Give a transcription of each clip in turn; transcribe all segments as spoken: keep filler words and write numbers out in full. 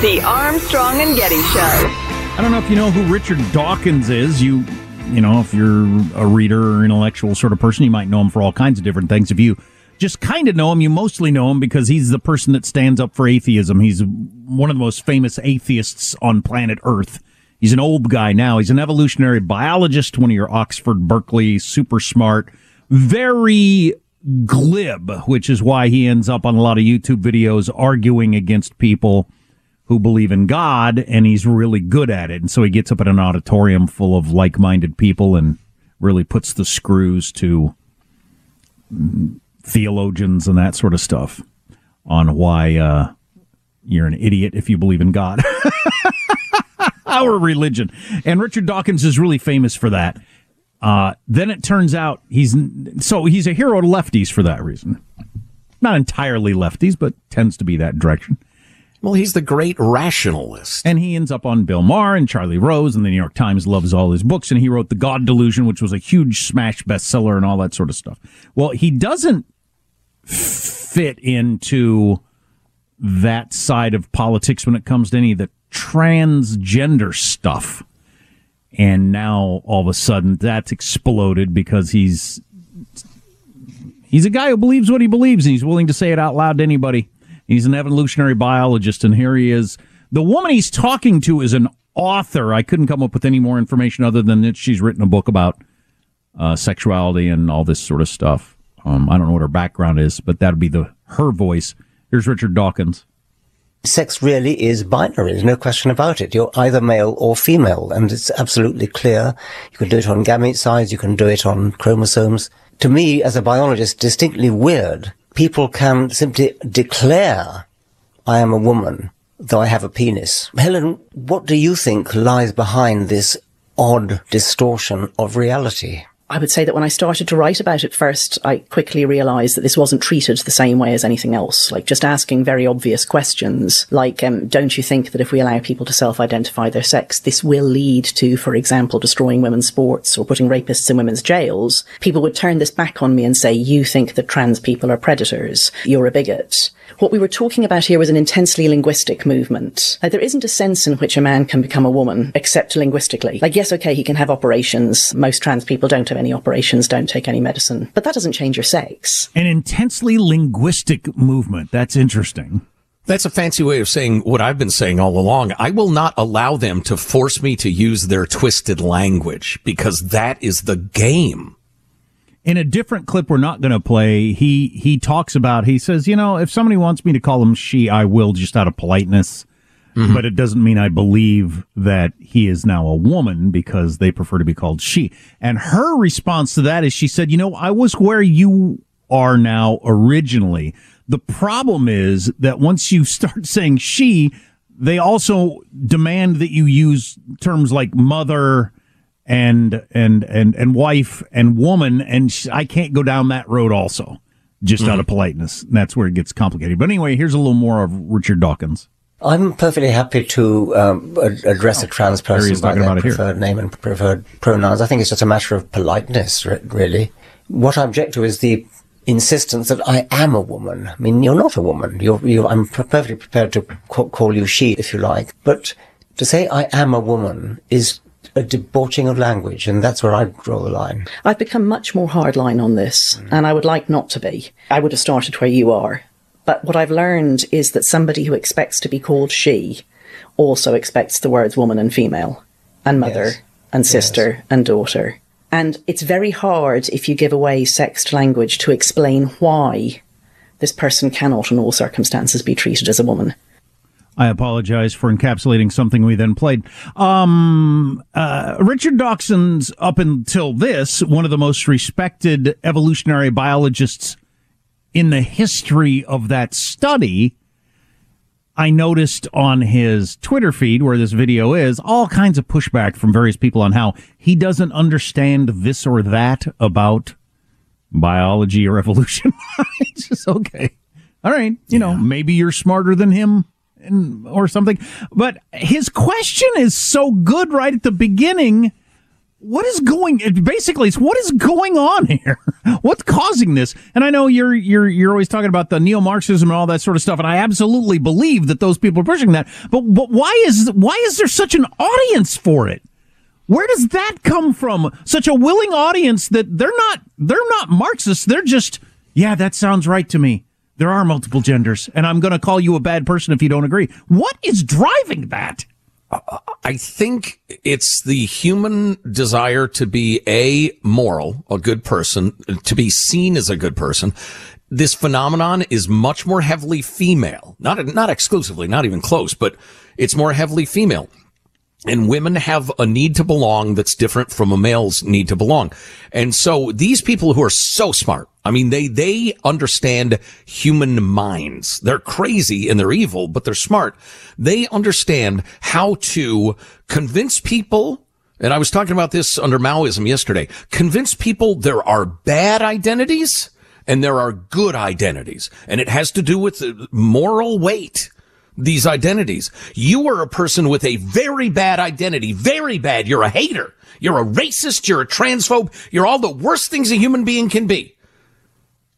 The Armstrong and Getty Show. I don't know if you know who Richard Dawkins is. You you know, if you're a reader or intellectual sort of person, you might know him for all kinds of different things. If you just kind of know him, you mostly know him because he's the person that stands up for atheism. He's one of the most famous atheists on planet Earth. He's an old guy now. He's an evolutionary biologist, one of your Oxford, Berkeley, super smart, very glib, which is why he ends up on a lot of YouTube videos arguing against people who believe in God, and he's really good at it. And so he gets up at an auditorium full of like-minded people and really puts the screws to theologians and that sort of stuff on why uh, you're an idiot if you believe in God. Our religion. And Richard Dawkins is really famous for that. Uh, then it turns out he's... So he's a hero to lefties for that reason. Not entirely lefties, but tends to be that direction. Well, he's the great rationalist. And he ends up on Bill Maher and Charlie Rose, and the New York Times loves all his books, and he wrote The God Delusion, which was a huge smash bestseller and all that sort of stuff. Well, he doesn't fit into that side of politics when it comes to any of the transgender stuff. And now, all of a sudden, that's exploded because he's he's a guy who believes what he believes, and he's willing to say it out loud to anybody. He's an evolutionary biologist, and here he is. The woman he's talking to is an author. I couldn't come up with any more information other than that she's written a book about uh, sexuality and all this sort of stuff. Um, I don't know what her background is, but that would be the her voice. Here's Richard Dawkins. Sex really is binary. There's no question about it. You're either male or female, and it's absolutely clear. You can do it on gamete size. You can do it on chromosomes. To me, as a biologist, distinctly weird. People can simply declare, I am a woman, though I have a penis. Helen, what do you think lies behind this odd distortion of reality? I would say that when I started to write about it first, I quickly realised that this wasn't treated the same way as anything else. Like, just asking very obvious questions, like, um, don't you think that if we allow people to self-identify their sex, this will lead to, for example, destroying women's sports or putting rapists in women's jails? People would turn this back on me and say, you think that trans people are predators. You're a bigot. What we were talking about here was an intensely linguistic movement. Like, there isn't a sense in which a man can become a woman, except linguistically. Like, yes, okay, he can have operations. Most trans people don't have any operations, don't take any medicine. But that doesn't change your sex. An intensely linguistic movement. That's interesting. That's a fancy way of saying what I've been saying all along. I will not allow them to force me to use their twisted language, because that is the game. In a different clip we're not going to play, he he talks about, he says, you know, if somebody wants me to call him she, I will, just out of politeness. Mm-hmm. But it doesn't mean I believe that he is now a woman, because they prefer to be called she. And her response to that is, she said, you know, I was where you are now originally. The problem is that once you start saying she, they also demand that you use terms like mother and and and, and wife and woman. And sh- I can't go down that road also, just mm-hmm. out of politeness. And that's where it gets complicated. But anyway, here's a little more of Richard Dawkins. I'm perfectly happy to um, address a trans person by their preferred name and preferred pronouns. I think it's just a matter of politeness, really. What I object to is the insistence that I am a woman. I mean, you're not a woman. You're, you're, I'm perfectly prepared to ca- call you she, if you like. But to say I am a woman is a debauching of language, and that's where I draw the line. I've become much more hardline on this, mm. and I would like not to be. I would have started where you are. But what I've learned is that somebody who expects to be called she also expects the words woman and female and mother yes. and sister yes. and daughter. And it's very hard, if you give away sexed language, to explain why this person cannot in all circumstances be treated as a woman. I apologize for encapsulating something we then played. Um, uh, Richard Dawkins, up until this, one of the most respected evolutionary biologists in the history of that study. I noticed on his Twitter feed, where this video is, all kinds of pushback from various people on how he doesn't understand this or that about biology or evolution. It's just, okay, all right, you yeah. know, maybe you're smarter than him and, or something. But his question is so good right at the beginning. What is going, basically, it's what is going on here? What's causing this? And I know you're, you're, you're always talking about the neo-Marxism and all that sort of stuff, and I absolutely believe that those people are pushing that. But, but why is, why is there such an audience for it? Where does that come from? Such a willing audience that they're not, they're not Marxists. They're just, yeah, that sounds right to me. There are multiple genders, and I'm going to call you a bad person if you don't agree. What is driving that? I think it's the human desire to be a moral, a good person, to be seen as a good person. This phenomenon is much more heavily female, not, not exclusively, not even close, but it's more heavily female. And women have a need to belong that's different from a male's need to belong. And so these people who are so smart, I mean, they, they understand human minds. They're crazy and they're evil, but they're smart. They understand how to convince people. And I was talking about this under Maoism yesterday. Convince people there are bad identities and there are good identities. And it has to do with moral weight. These identities. You are a person with a very bad identity, very bad. You're a hater. You're a racist. You're a transphobe. You're all the worst things a human being can be.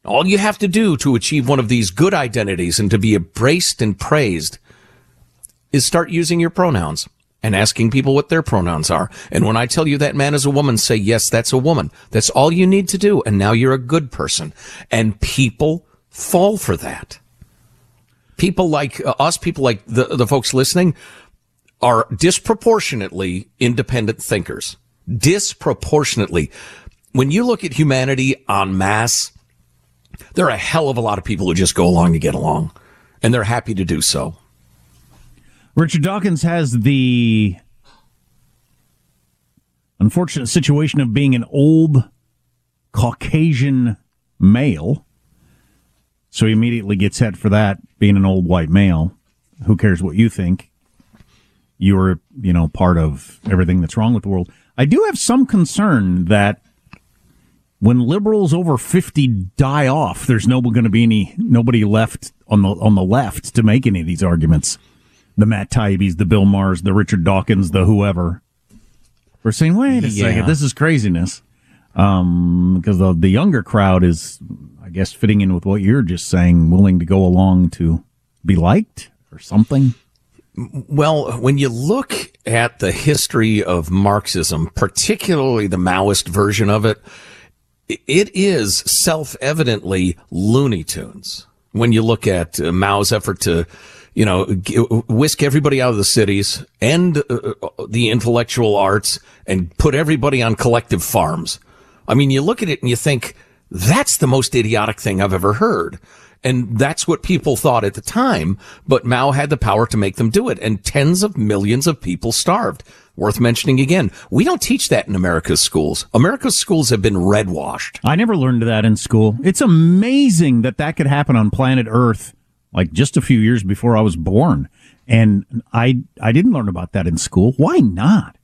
All you have to do to achieve one of these good identities and to be embraced and praised is start using your pronouns and asking people what their pronouns are. And when I tell you that man is a woman, say, yes, that's a woman. That's all you need to do. And now you're a good person. And people fall for that. People like us, people like the, the folks listening, are disproportionately independent thinkers. Disproportionately. When you look at humanity en masse, there are a hell of a lot of people who just go along to get along, and they're happy to do so. Richard Dawkins has the unfortunate situation of being an old Caucasian male. So he immediately gets hit for that, being an old white male. Who cares what you think? You're, you know, part of everything that's wrong with the world. I do have some concern that when liberals over fifty die off, there's no going to be any nobody left on the on the left to make any of these arguments. The Matt Taibbi's, the Bill Maher's, the Richard Dawkins, the whoever. We're saying, wait a yeah. second, this is craziness. Um, because the, the younger crowd is, I guess, fitting in with what you're just saying, willing to go along to be liked or something. Well, when you look at the history of Marxism, particularly the Maoist version of it, it is self-evidently Looney Tunes. when you look at uh, Mao's effort to, you know, g- whisk everybody out of the cities and uh, the intellectual arts and put everybody on collective farms. I mean, you look at it and you think, that's the most idiotic thing I've ever heard. And that's what people thought at the time, but Mao had the power to make them do it, and tens of millions of people starved. Worth mentioning again, we don't teach that in America's schools. America's schools have been redwashed. I never learned that in school. It's amazing that that could happen on planet Earth, like just a few years before I was born. And I I didn't learn about that in school. Why not?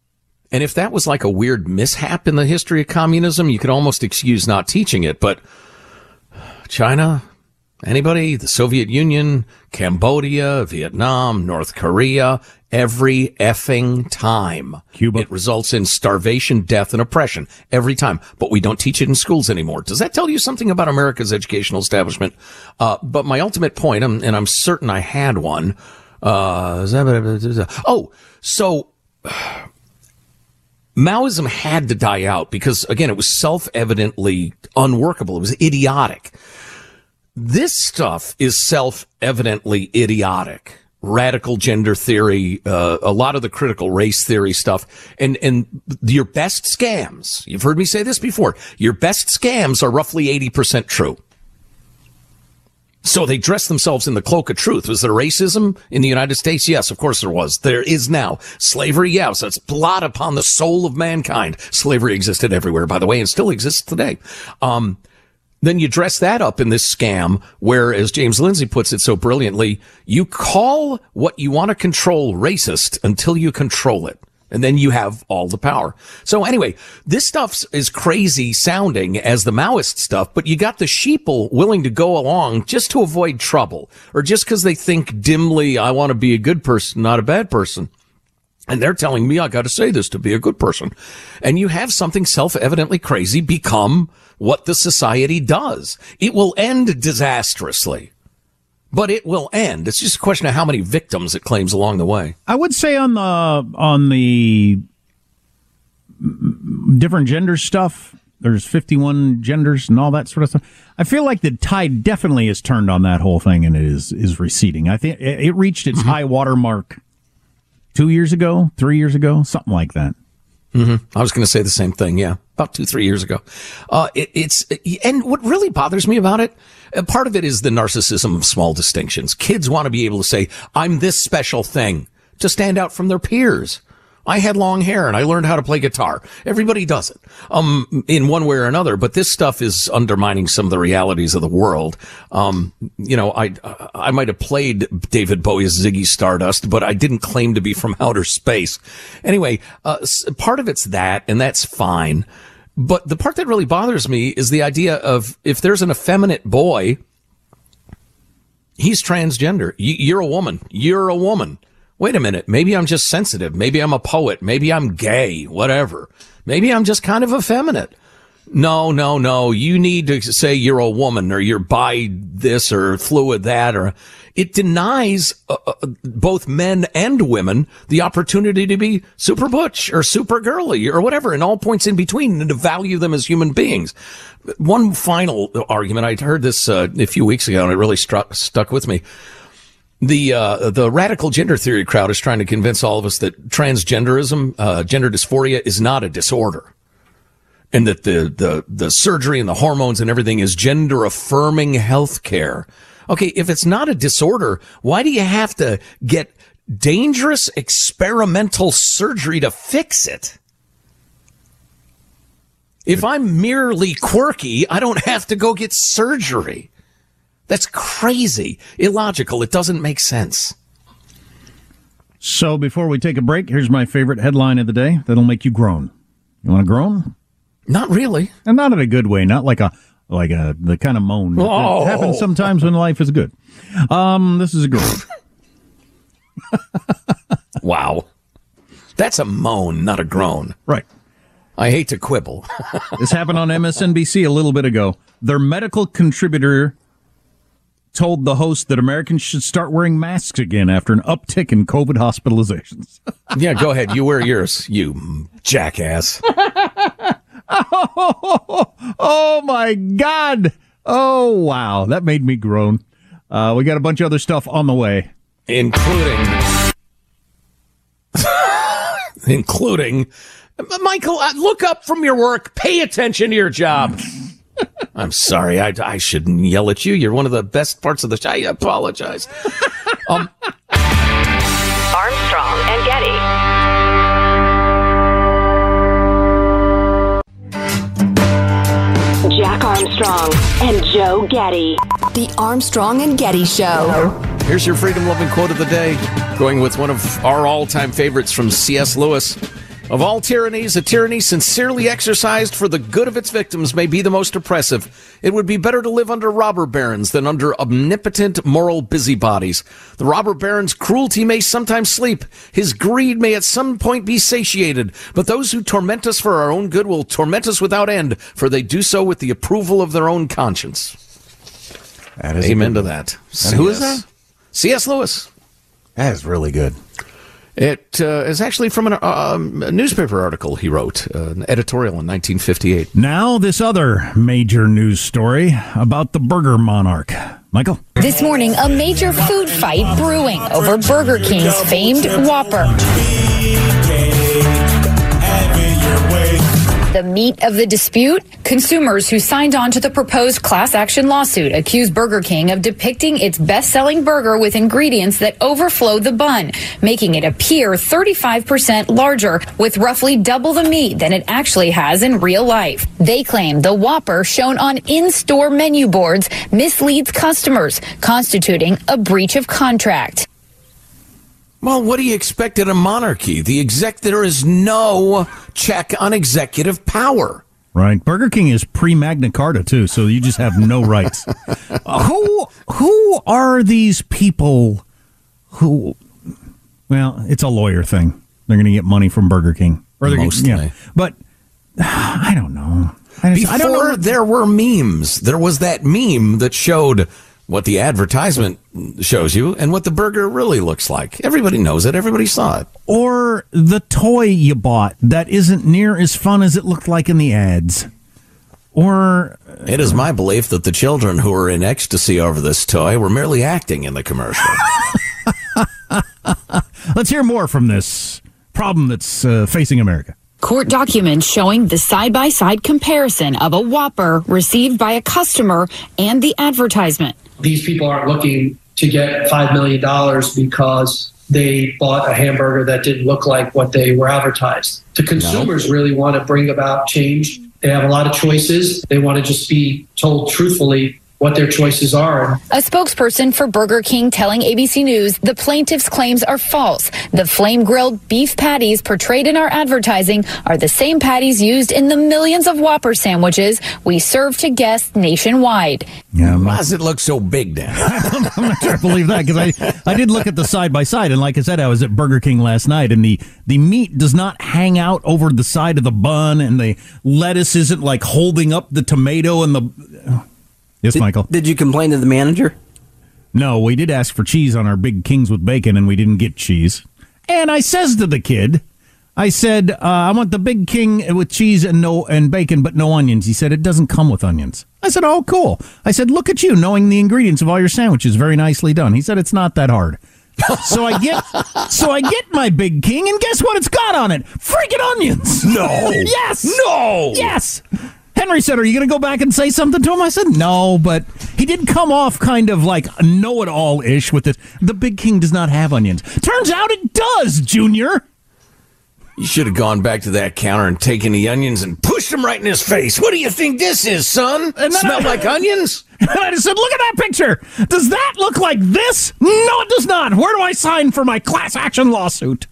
And if that was like a weird mishap in the history of communism, you could almost excuse not teaching it. But China, anybody, the Soviet Union, Cambodia, Vietnam, North Korea, every effing time. Cuba. It results in starvation, death, and oppression every time. But we don't teach it in schools anymore. Does that tell you something about America's educational establishment? Uh, but my ultimate point, and I'm certain I had one. Uh, oh, so... Maoism had to die out because, again, it was self-evidently unworkable. It was idiotic. This stuff is self-evidently idiotic. Radical gender theory, uh, a lot of the critical race theory stuff, and and your best scams. You've heard me say this before. Your best scams are roughly eighty percent true. So they dress themselves in the cloak of truth. Was there racism in the United States? Yes, of course there was. There is now. Slavery, yes, yeah, so that's blot upon the soul of mankind. Slavery existed everywhere, by the way, and still exists today. Um, then you dress that up in this scam where, as James Lindsay puts it so brilliantly, you call what you want to control racist until you control it. And then you have all the power. So anyway, this stuff is crazy sounding as the Maoist stuff, but you got the sheeple willing to go along just to avoid trouble, or just because they think dimly, I want to be a good person, not a bad person. And they're telling me I got to say this to be a good person. And you have something self-evidently crazy become what the society does. It will end disastrously. But it will end. It's just a question of how many victims it claims along the way. I would say on the on the different gender stuff, there's fifty-one genders and all that sort of stuff. I feel like the tide definitely is turned on that whole thing, and it is is receding. I think it reached its mm-hmm. high water mark two years ago, three years ago, something like that. Mm-hmm. I was going to say the same thing. Yeah, about two, three years ago. Uh, it, it's and what really bothers me about it, part of it is the narcissism of small distinctions. Kids want to be able to say, "I'm this special thing," to stand out from their peers. I had long hair and I learned how to play guitar. Everybody does it, um, in one way or another. But this stuff is undermining some of the realities of the world. Um, you know, I I might have played David Bowie's Ziggy Stardust, but I didn't claim to be from outer space. Anyway, uh, part of it's that, and that's fine. But the part that really bothers me is the idea of if there's an effeminate boy, he's transgender. Y- you're a woman. You're a woman. Wait a minute, maybe I'm just sensitive. Maybe I'm a poet. Maybe I'm gay, whatever. Maybe I'm just kind of effeminate. No, no, no. You need to say you're a woman or you're bi this or fluid that. Or it denies uh, both men and women the opportunity to be super butch or super girly or whatever and all points in between and to value them as human beings. One final argument. I heard this uh, a few weeks ago and it really struck, stuck with me. The, uh, the radical gender theory crowd is trying to convince all of us that transgenderism, uh, gender dysphoria is not a disorder. And that the, the, the surgery and the hormones and everything is gender affirming healthcare. Okay. If it's not a disorder, why do you have to get dangerous experimental surgery to fix it? If I'm merely quirky, I don't have to go get surgery. That's crazy, illogical. It doesn't make sense. So before we take a break, here's my favorite headline of the day that'll make you groan. You want to groan? Not really. And not in a good way, not like a like a the kind of moan that oh. happens sometimes when life is good. Um, this is a groan. Wow. That's a moan, not a groan. Right. I hate to quibble. This happened on M S N B C a little bit ago. Their medical contributor told the host that Americans should start wearing masks again after an uptick in COVID hospitalizations. Yeah, go ahead. You wear yours, you jackass. oh, oh, oh, my God. Oh, wow. That made me groan. Uh, we got a bunch of other stuff on the way. Including... including... Michael, look up from your work. Pay attention to your job. I'm sorry. I, I shouldn't yell at you. You're one of the best parts of the show. I apologize. Um, Armstrong and Getty. Jack Armstrong and Joe Getty. The Armstrong and Getty Show. Here's your freedom-loving quote of the day, going with one of our all-time favorites from C S. Lewis. Of all tyrannies, a tyranny sincerely exercised for the good of its victims may be the most oppressive. It would be better to live under robber barons than under omnipotent moral busybodies. The robber baron's cruelty may sometimes sleep. His greed may at some point be satiated. But those who torment us for our own good will torment us without end, for they do so with the approval of their own conscience. That is Amen to that. And who is that? C S. Lewis. That is really good. It uh, is actually from an, um, a newspaper article he wrote, uh, an editorial in nineteen fifty-eight. Now this other major news story about the burger monarch. Michael? This morning, a major food fight brewing over Burger King's famed Whopper. The meat of the dispute? Consumers who signed on to the proposed class action lawsuit accuse Burger King of depicting its best-selling burger with ingredients that overflow the bun, making it appear thirty-five percent larger with roughly double the meat than it actually has in real life. They claim the Whopper shown on in-store menu boards misleads customers, constituting a breach of contract. Well, what do you expect in a monarchy? The exec there is no check on executive power. Right. Burger King is pre-Magna Carta, too, so you just have no rights. Uh, who who are these people who, well, it's a lawyer thing. They're going to get money from Burger King. Or they're Mostly. Gonna, yeah. But uh, I don't know. I just, Before I don't know what, there were memes, there was that meme that showed what the advertisement shows you and what the burger really looks like. Everybody knows it. Everybody saw it. Or the toy you bought that isn't near as fun as it looked like in the ads. Or... It is my belief that the children who were in ecstasy over this toy were merely acting in the commercial. Let's hear more from this problem that's uh, facing America. Court documents showing the side-by-side comparison of a Whopper received by a customer and the advertisement. These people aren't looking to get five million dollars because they bought a hamburger that didn't look like what they were advertised. The consumers no. really want to bring about change. They have a lot of choices. They want to just be told truthfully what their choices are. A spokesperson for Burger King telling A B C News the plaintiff's claims are false. The flame-grilled beef patties portrayed in our advertising are the same patties used in the millions of Whopper sandwiches we serve to guests nationwide. Yeah, Why does it look so big then? I'm not sure I believe that, because I, I did look at the side-by-side, and like I said, I was at Burger King last night, and the, the meat does not hang out over the side of the bun, and the lettuce isn't like holding up the tomato and the... Uh, Yes, did, Michael. Did you complain to the manager? No, we did ask for cheese on our big Kings with bacon, and we didn't get cheese. And I says to the kid, I said, uh, I want the big King with cheese and no and bacon, but no onions. He said, it doesn't come with onions. I said, oh, cool. I said, look at you, knowing the ingredients of all your sandwiches. Very nicely done. He said, it's not that hard. So I get so I get my big King, and guess what it's got on it? Freaking onions. No. Yes. No. Yes. Henry said, are you going to go back and say something to him? I said, no, but he did come off kind of like know-it-all-ish with it. The Big King does not have onions. Turns out it does, Junior. You should have gone back to that counter and taken the onions and pushed them right in his face. What do you think this is, son? And Smell I, like onions? And I just said, look at that picture. Does that look like this? No, it does not. Where do I sign for my class action lawsuit?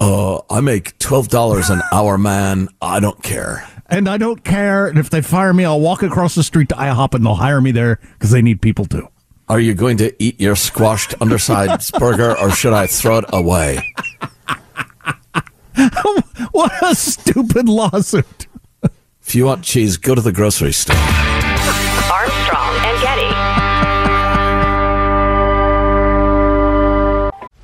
Uh, I make twelve dollars an hour, man. I don't care. And I don't care, and if they fire me, I'll walk across the street to IHOP, and they'll hire me there because they need people too. Are you going to eat your squashed underside burger, or should I throw it away? What a stupid lawsuit. If you want cheese, go to the grocery store. Armstrong and Getty.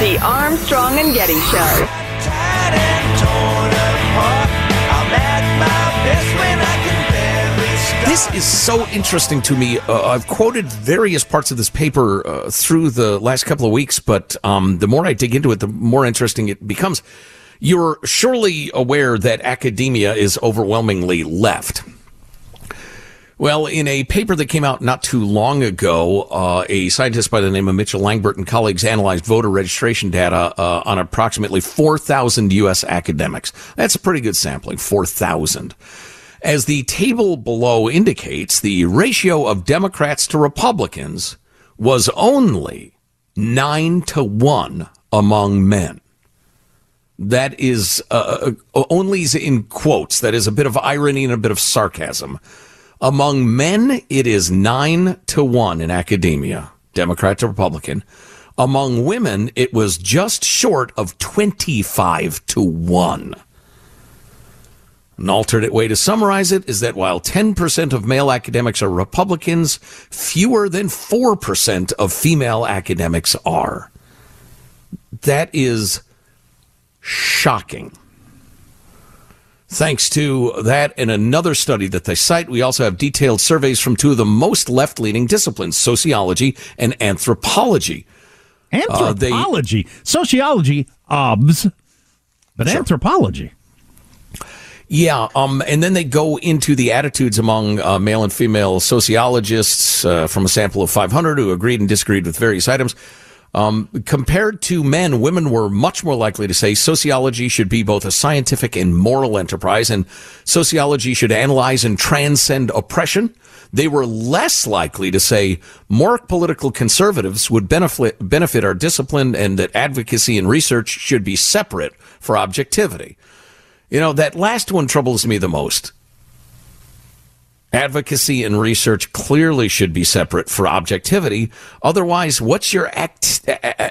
The Armstrong and Getty Show. This is so interesting to me. Uh, I've quoted various parts of this paper uh, through the last couple of weeks, but um, the more I dig into it, the more interesting it becomes. You're surely aware that academia is overwhelmingly left. Well, in a paper that came out not too long ago, uh, a scientist by the name of Mitchell Langbert and colleagues analyzed voter registration data uh, on approximately four thousand U S academics. That's a pretty good sampling, four thousand. As the table below indicates, the ratio of Democrats to Republicans was only nine to one among men. That is, uh, only's in quotes. That is a bit of irony and a bit of sarcasm. Among men, it is nine to one in academia, Democrat to Republican. Among women, it was just short of twenty-five to one. An alternate way to summarize it is that while ten percent of male academics are Republicans, fewer than four percent of female academics are. That is shocking. Thanks to that and another study that they cite, we also have detailed surveys from two of the most left-leaning disciplines, sociology and anthropology. Anthropology? Uh, they, sociology, obs, but sure. Anthropology. Yeah, um, and then they go into the attitudes among uh, male and female sociologists uh, from a sample of five hundred who agreed and disagreed with various items. Um, compared to men, women were much more likely to say sociology should be both a scientific and moral enterprise, and sociology should analyze and transcend oppression. They were less likely to say more political conservatives would benefit, benefit our discipline and that advocacy and research should be separate for objectivity. You know, that last one troubles me the most. Advocacy and research clearly should be separate for objectivity. Otherwise, what's your act,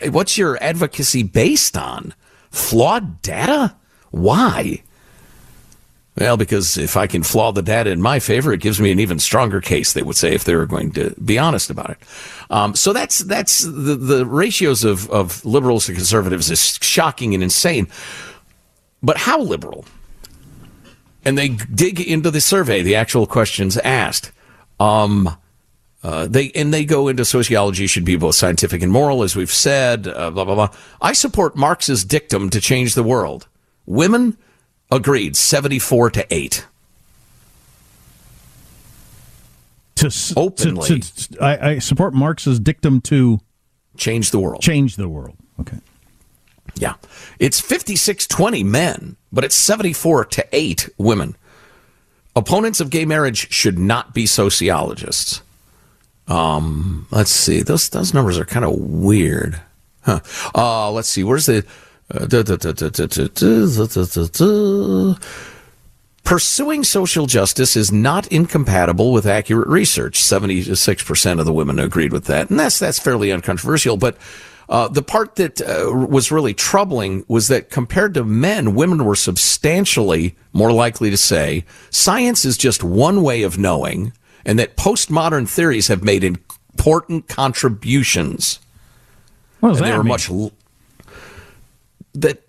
what's your advocacy based on? Flawed data? Why? Well, because if I can flaw the data in my favor, it gives me an even stronger case, they would say, if they were going to be honest about it. Um, so that's that's the, the ratios of, of liberals to conservatives is shocking and insane. But how liberal? And they dig into the survey, the actual questions asked. Um, uh, they and they go into sociology should be both scientific and moral, as we've said, uh, blah, blah, blah. I support Marx's dictum to change the world. Women agreed, seventy-four to eight. To, Openly. To, to, I, I support Marx's dictum to... Change the world. Change the world. Okay. Yeah. It's fifty-six twenty men, but it's seventy-four to eight women. Opponents of gay marriage should not be sociologists. Um, let's see. Those, those numbers are kind of weird. Huh. Uh, let's see. Where's the... Pursuing social justice is not incompatible with accurate research. seventy-six percent of the women agreed with that. And that's that's fairly uncontroversial. But uh, the part that uh, was really troubling was that compared to men, women were substantially more likely to say science is just one way of knowing and that postmodern theories have made important contributions. What does and that they were mean? Much l- that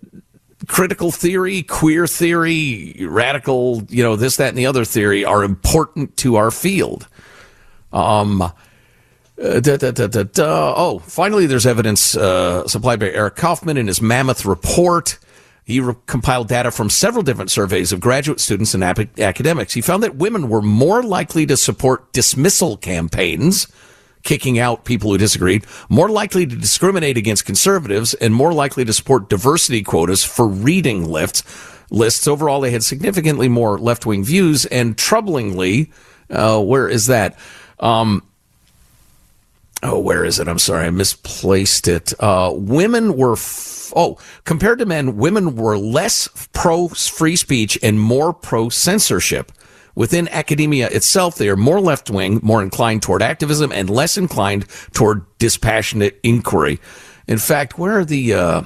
critical theory, queer theory, radical, you know, this, that, and the other theory are important to our field. Um, uh, da, da, da, da, da. Oh, finally, there's evidence uh, supplied by Eric Kaufman in his Mammoth Report. He re- compiled data from several different surveys of graduate students and ap- academics. He found that women were more likely to support dismissal campaigns, kicking out people who disagreed, more likely to discriminate against conservatives, and more likely to support diversity quotas for reading lists. Lists overall, they had significantly more left-wing views, and troublingly, uh, where is that? Um, oh, where is it? I'm sorry, I misplaced it. Uh, women were, f- oh, compared to men, women were less pro-free speech and more pro-censorship. Within academia itself, they are more left-wing, more inclined toward activism, and less inclined toward dispassionate inquiry. In fact, where are the uh,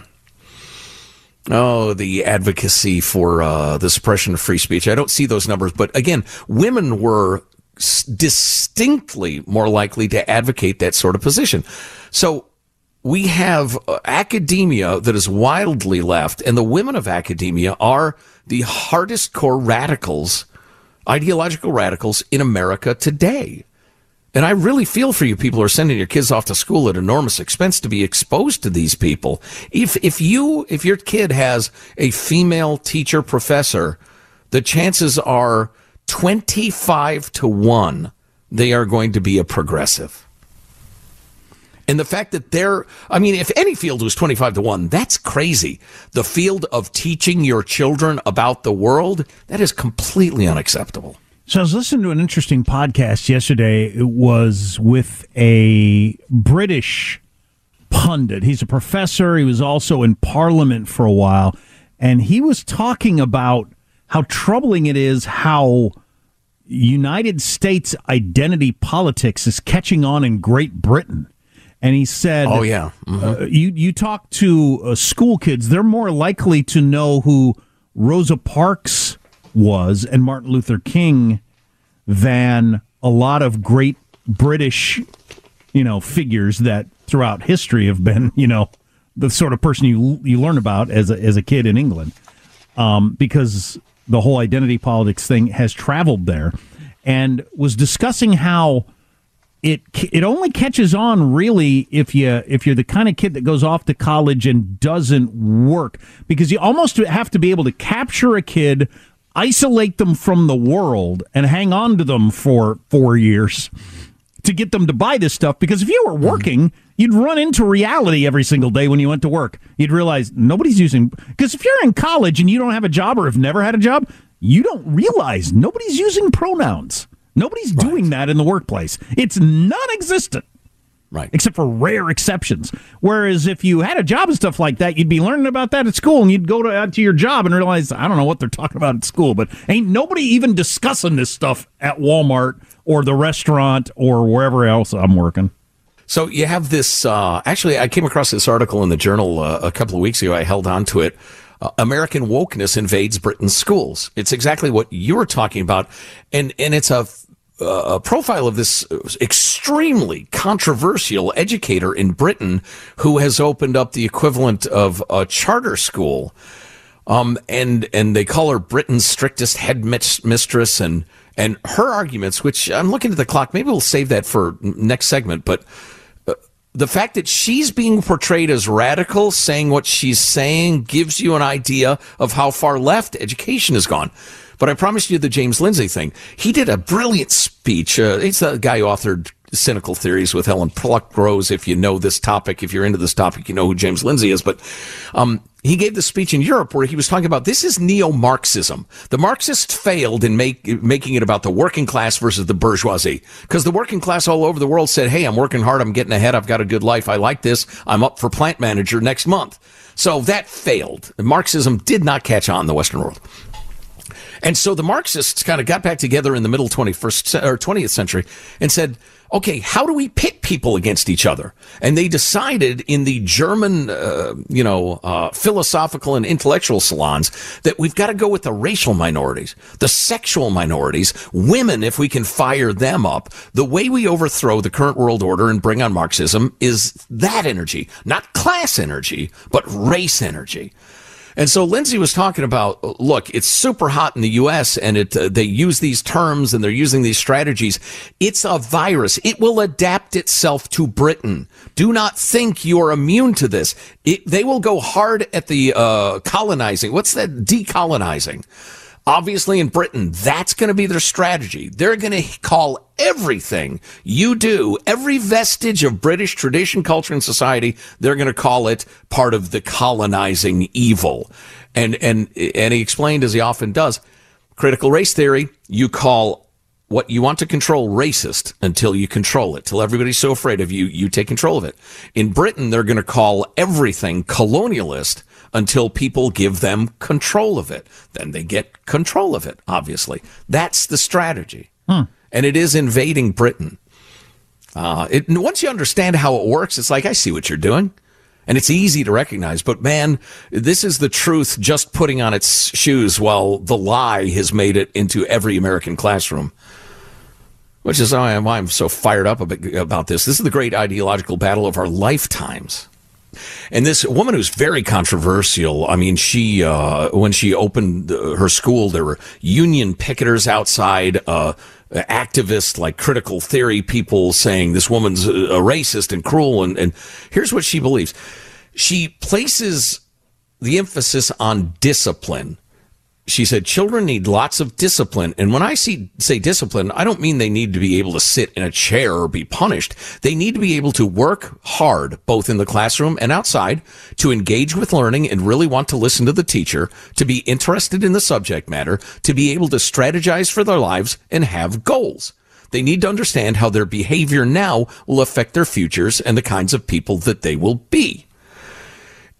oh the advocacy for uh, the suppression of free speech? I don't see those numbers, but again, women were s- distinctly more likely to advocate that sort of position. So we have academia that is wildly left, and the women of academia are the hardest core radicals. Ideological radicals in America today. And I really feel for you people who are sending your kids off to school at enormous expense to be exposed to these people. If if you if your kid has a female teacher professor, the chances are twenty-five to one they are going to be a progressive. And the fact that they're, I mean, if any field was twenty-five to one, that's crazy. The field of teaching your children about the world, that is completely unacceptable. So I was listening to an interesting podcast yesterday. It was with a British pundit. He's a professor. He was also in Parliament for a while. And he was talking about how troubling it is how United States identity politics is catching on in Great Britain. And he said, "Oh yeah, mm-hmm. uh, you you talk to uh, school kids; they're more likely to know who Rosa Parks was and Martin Luther King than a lot of great British, you know, figures that throughout history have been, you know, the sort of person you you learn about as a, as a kid in England, um, because the whole identity politics thing has traveled there." And was discussing how It it only catches on really if you if you're the kind of kid that goes off to college and doesn't work, because you almost have to be able to capture a kid, isolate them from the world, and hang on to them for four years to get them to buy this stuff. Because if you were working, you'd run into reality every single day when you went to work. You'd realize nobody's using, because if you're in college and you don't have a job or have never had a job, you don't realize nobody's using pronouns. Nobody's doing right. that in the workplace. It's non-existent, right? Except for rare exceptions. Whereas if you had a job and stuff like that, you'd be learning about that at school, and you'd go to, uh, to your job and realize, I don't know what they're talking about at school, but ain't nobody even discussing this stuff at Walmart or the restaurant or wherever else I'm working. So you have this, uh, actually, I came across this article in the Journal uh, a couple of weeks ago. I held on to it. uh, American wokeness invades Britain's schools. It's exactly what you were talking about. And, and it's a, a profile of this extremely controversial educator in Britain who has opened up the equivalent of a charter school. Um, and, and they call her Britain's strictest head mistress, and, and her arguments, which I'm looking at the clock, maybe we'll save that for next segment, but the fact that she's being portrayed as radical, saying what she's saying, gives you an idea of how far left education has gone. But I promised you the James Lindsay thing. He did a brilliant speech. Uh, it's the guy who authored Cynical Theories with Helen Pluckrose. If you know this topic, if you're into this topic, you know who James Lindsay is. But um, he gave this speech in Europe where he was talking about this is neo-Marxism. The Marxists failed in make, making it about the working class versus the bourgeoisie, because the working class all over the world said, hey, I'm working hard, I'm getting ahead, I've got a good life, I like this, I'm up for plant manager next month. So that failed. Marxism did not catch on in the Western world. And so the Marxists kind of got back together in the middle twenty-first or twentieth century and said, okay, how do we pit people against each other? And they decided in the German, uh, you know, uh, philosophical and intellectual salons that we've got to go with the racial minorities, the sexual minorities, women, if we can fire them up. The way we overthrow the current world order and bring on Marxism is that energy, not class energy, but race energy. And so Lindsay was talking about, look, it's super hot in the U S and it uh, they use these terms and they're using these strategies. It's a virus. It will adapt itself to Britain. Do not think you're immune to this. It, they will go hard at the uh, colonizing. What's that? Decolonizing. Obviously, in Britain, that's going to be their strategy. They're going to call everything you do, every vestige of British tradition, culture, and society, they're going to call it part of the colonizing evil. And and and he explained, as he often does, critical race theory, you call what you want to control racist until you control it, till everybody's so afraid of you, you take control of it. In Britain, they're going to call everything colonialist until people give them control of it. Then they get control of it, obviously. That's the strategy. Hmm. And it is invading Britain. Uh, it, once you understand how it works, it's like, I see what you're doing. And it's easy to recognize. But, man, this is the truth just putting on its shoes while the lie has made it into every American classroom. Which is why I'm, why I'm so fired up about this. This is the great ideological battle of our lifetimes. And this woman who's very controversial, I mean, she, uh, when she opened her school, there were union picketers outside, uh, activists like critical theory people saying this woman's a racist and cruel. And, and here's what she believes. She places the emphasis on discipline. She said, children need lots of discipline. And when I see, say discipline, I don't mean they need to be able to sit in a chair or be punished. They need to be able to work hard, both in the classroom and outside, to engage with learning and really want to listen to the teacher, to be interested in the subject matter, to be able to strategize for their lives and have goals. They need to understand how their behavior now will affect their futures and the kinds of people that they will be.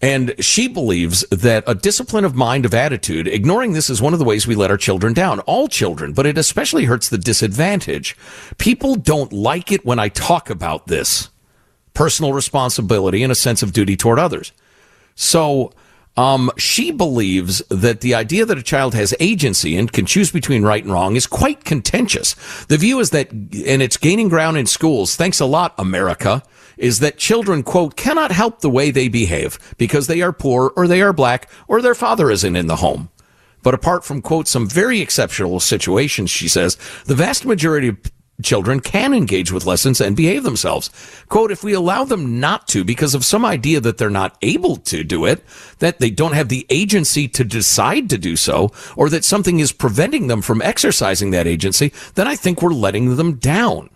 And she believes that a discipline of mind, of attitude, ignoring this is one of the ways we let our children down, all children, but it especially hurts the disadvantaged. People don't like it when I talk about this personal responsibility and a sense of duty toward others. So um, she believes that the idea that a child has agency and can choose between right and wrong is quite contentious. The view is that, and it's gaining ground in schools, thanks a lot, America, is that children, quote, cannot help the way they behave because they are poor or they are black or their father isn't in the home. But apart from, quote, some very exceptional situations, she says, the vast majority of children can engage with lessons and behave themselves. Quote, if we allow them not to because of some idea that they're not able to do it, that they don't have the agency to decide to do so, or that something is preventing them from exercising that agency, then I think we're letting them down.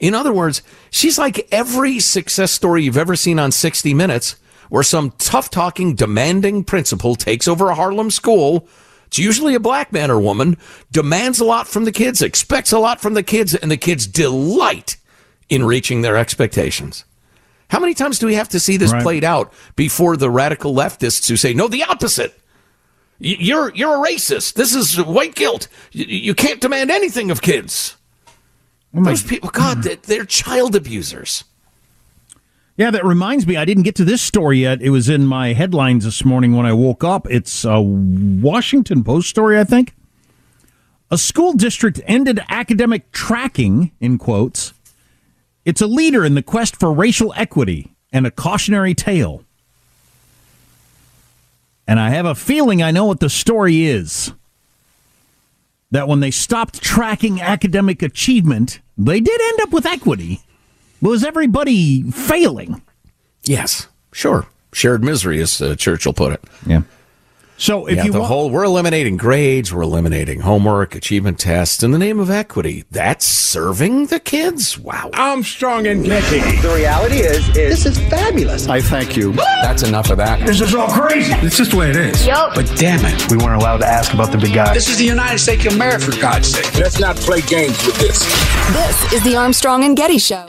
In other words, she's like every success story you've ever seen on sixty minutes, where some tough-talking, demanding principal takes over a Harlem school. It's usually a black man or woman, demands a lot from the kids, expects a lot from the kids, and the kids delight in reaching their expectations. How many times do we have to see this right. played out before the radical leftists who say, no, the opposite? You're, you're a racist. This is white guilt. You can't demand anything of kids. Those people, God, they're child abusers. Yeah, that reminds me, I didn't get to this story yet. It was in my headlines this morning when I woke up. It's a Washington Post story, I think. A school district ended academic tracking, in quotes. It's a leader in the quest for racial equity and a cautionary tale. And I have a feeling I know what the story is. That when they stopped tracking academic achievement, they did end up with equity. Was everybody failing? Yes, sure. Shared misery, as uh, Churchill put it. Yeah. So if yeah, you the wa- whole, we're eliminating grades, we're eliminating homework, achievement tests in the name of equity. That's serving the kids. Wow. Armstrong and Getty. The reality is, is, this is fabulous. I thank you. That's enough of that. This is all crazy. It's just the way it is. Yep. But damn it, we weren't allowed to ask about the big guy. This is the United States of America, for God's sake. Let's not play games with this. This is the Armstrong and Getty Show.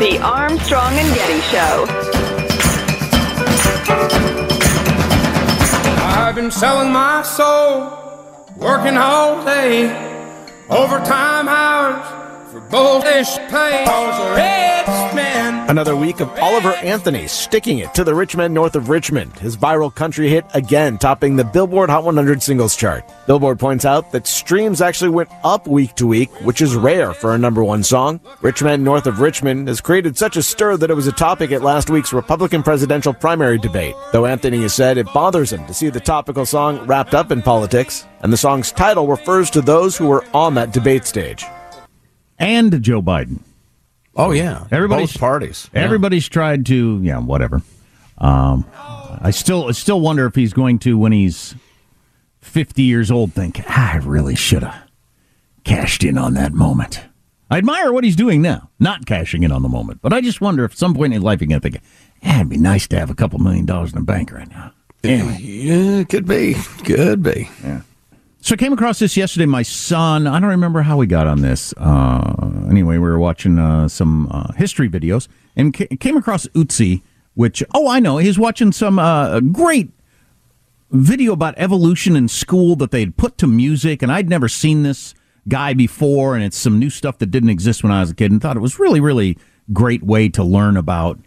The Armstrong and Getty Show. I've been selling my soul, working all day, overtime hours for bullish pay. Another week of Oliver Anthony sticking it to the Rich Men North of Richmond. His viral country hit again topping the Billboard Hot one hundred singles chart. Billboard points out that streams actually went up week to week, which is rare for a number one song. Rich Men North of Richmond has created such a stir that it was a topic at last week's Republican presidential primary debate, though Anthony has said it bothers him to see the topical song wrapped up in politics, and the song's title refers to those who were on that debate stage. And Joe Biden. Oh, yeah. Everybody's, Both parties. Yeah. Everybody's tried to, yeah, whatever. Um, I still I still wonder if he's going to, when he's fifty years old, think, I really should have cashed in on that moment. I admire what he's doing now, not cashing in on the moment. But I just wonder if at some point in life you're going to think, yeah, it'd be nice to have a couple million dollars in the bank right now. Anyway. Yeah, could be. Could be. Yeah. So I came across this yesterday. My son, I don't remember how we got on this. Uh, anyway, we were watching uh, some uh, history videos and ca- came across Ötzi, which, oh, I know, he's watching some uh, great video about evolution in school that they'd put to music, and I'd never seen this guy before, and it's some new stuff that didn't exist when I was a kid, and thought it was really, really great way to learn about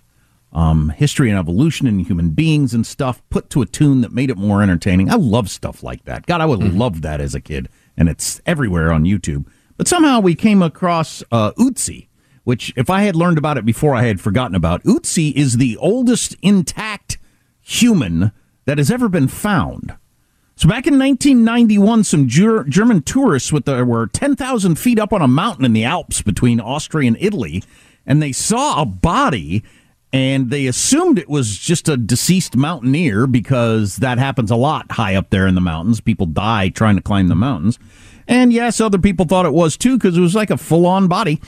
um, history and evolution and human beings and stuff put to a tune that made it more entertaining. I love stuff like that. God, I would mm-hmm. love that as a kid, and it's everywhere on YouTube. But somehow we came across uh, Ötzi, which if I had learned about it before, I had forgotten about. Ötzi is the oldest intact human that has ever been found. So back in nineteen ninety-one, some Ger- German tourists with the, were ten thousand feet up on a mountain in the Alps between Austria and Italy, and they saw a body, and they assumed it was just a deceased mountaineer because that happens a lot high up there in the mountains. People die trying to climb the mountains. And yes, other people thought it was too because it was like a full-on body.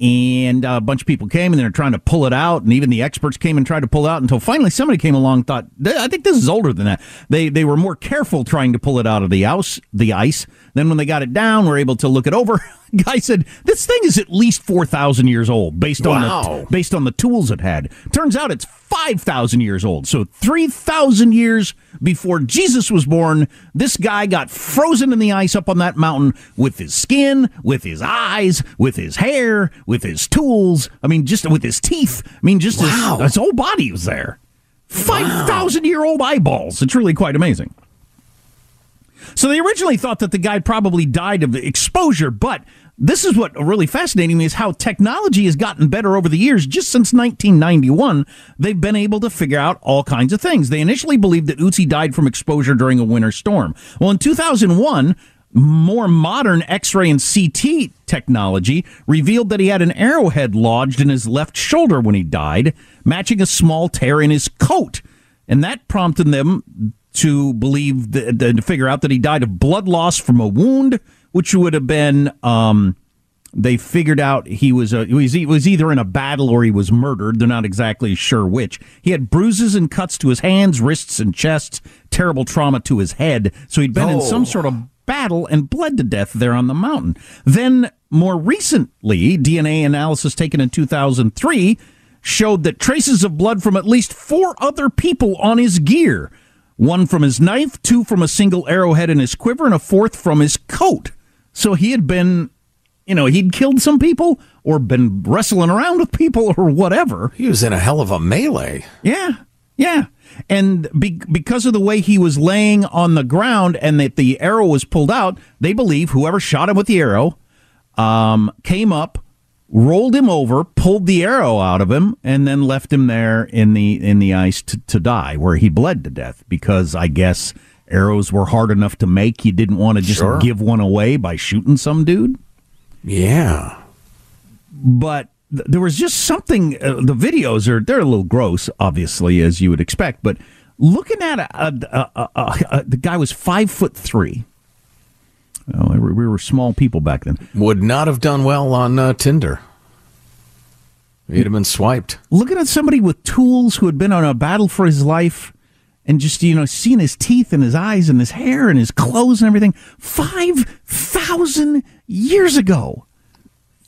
And a bunch of people came, and they were trying to pull it out, and even the experts came and tried to pull it out until finally somebody came along and thought, I think this is older than that. They they were more careful trying to pull it out of the ice. The ice. Then when they got it down, were able to look it over. Guy said, this thing is at least four thousand years old based wow. on the, based on the tools it had. Turns out it's five thousand years old. So three thousand years before Jesus was born, this guy got frozen in the ice up on that mountain with his skin, with his eyes, with his hair, with his tools. I mean, just with his teeth. I mean, just wow. his, his whole body was there. five thousand-year-old wow. eyeballs. It's really quite amazing. So they originally thought that the guy probably died of exposure, but this is what really fascinating me is how technology has gotten better over the years. Just since nineteen ninety-one, they've been able to figure out all kinds of things. They initially believed that Ötzi died from exposure during a winter storm. Well, in two thousand one, more modern X-ray and C T technology revealed that he had an arrowhead lodged in his left shoulder when he died, matching a small tear in his coat. And that prompted them to believe that, to figure out that he died of blood loss from a wound, which would have been um, they figured out he was a, he was either in a battle or he was murdered. They're not exactly sure which. He had bruises and cuts to his hands, wrists, and chest. Terrible trauma to his head. So he'd been oh. in some sort of battle and bled to death there on the mountain. Then more recently, D N A analysis taken in two thousand three showed that traces of blood from at least four other people on his gear. One from his knife, two from a single arrowhead in his quiver, and a fourth from his coat. So he had been, you know, he'd killed some people or been wrestling around with people or whatever. He was in a hell of a melee. Yeah, yeah. And be- because of the way he was laying on the ground and that the arrow was pulled out, they believe whoever shot him with the arrow um, came up, rolled him over, pulled the arrow out of him, and then left him there in the in the ice to, to die, where he bled to death, because I guess arrows were hard enough to make. You didn't want to just sure. give one away by shooting some dude. Yeah. But th- there was just something, uh, the videos are, they're a little gross, obviously, as you would expect, but looking at a, a, a, a, a, a the guy was five foot three. Oh, we were small people back then. Would not have done well on uh, Tinder. He'd have been swiped. Looking at somebody with tools who had been on a battle for his life and just, you know, seeing his teeth and his eyes and his hair and his clothes and everything. five thousand years ago.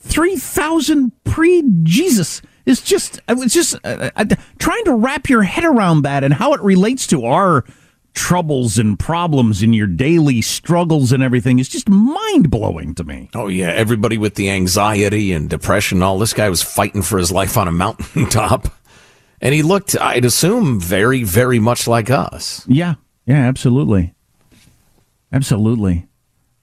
three thousand pre-Jesus. It's just, it's just uh, uh, trying to wrap your head around that and how it relates to our troubles and problems in your daily struggles and everything is just mind-blowing to me. Oh, yeah. Everybody with the anxiety and depression, all this guy was fighting for his life on a mountaintop. And he looked, I'd assume, very, very much like us. Yeah. Yeah, absolutely. Absolutely.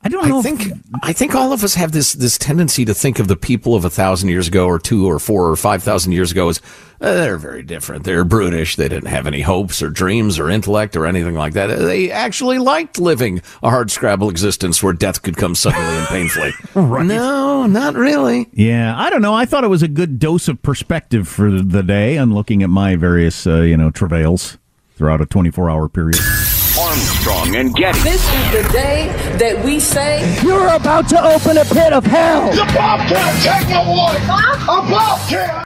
I don't know. I think, if... I think all of us have this, this tendency to think of the people of a thousand years ago or two or four or five thousand years ago as uh, they're very different. They're brutish. They didn't have any hopes or dreams or intellect or anything like that. They actually liked living a hardscrabble existence where death could come suddenly and painfully. Right. No, not really. Yeah, I don't know. I thought it was a good dose of perspective for the day and looking at my various, uh, you know, travails throughout a twenty-four hour period. Armstrong and Getty. This is the day that we say you're about to open a pit of hell. The Bobcat, take the water. A Bobcat.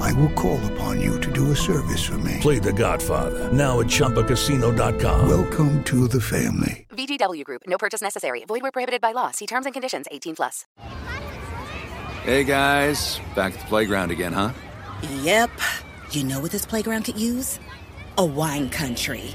I will call upon you to do a service for me. Play The Godfather, now at Chompa Casino dot com. Welcome to the family. V G W Group. No purchase necessary. Void where prohibited by law. See terms and conditions. eighteen plus. Hey, guys. Back at the playground again, huh? Yep. You know what this playground could use? A wine country.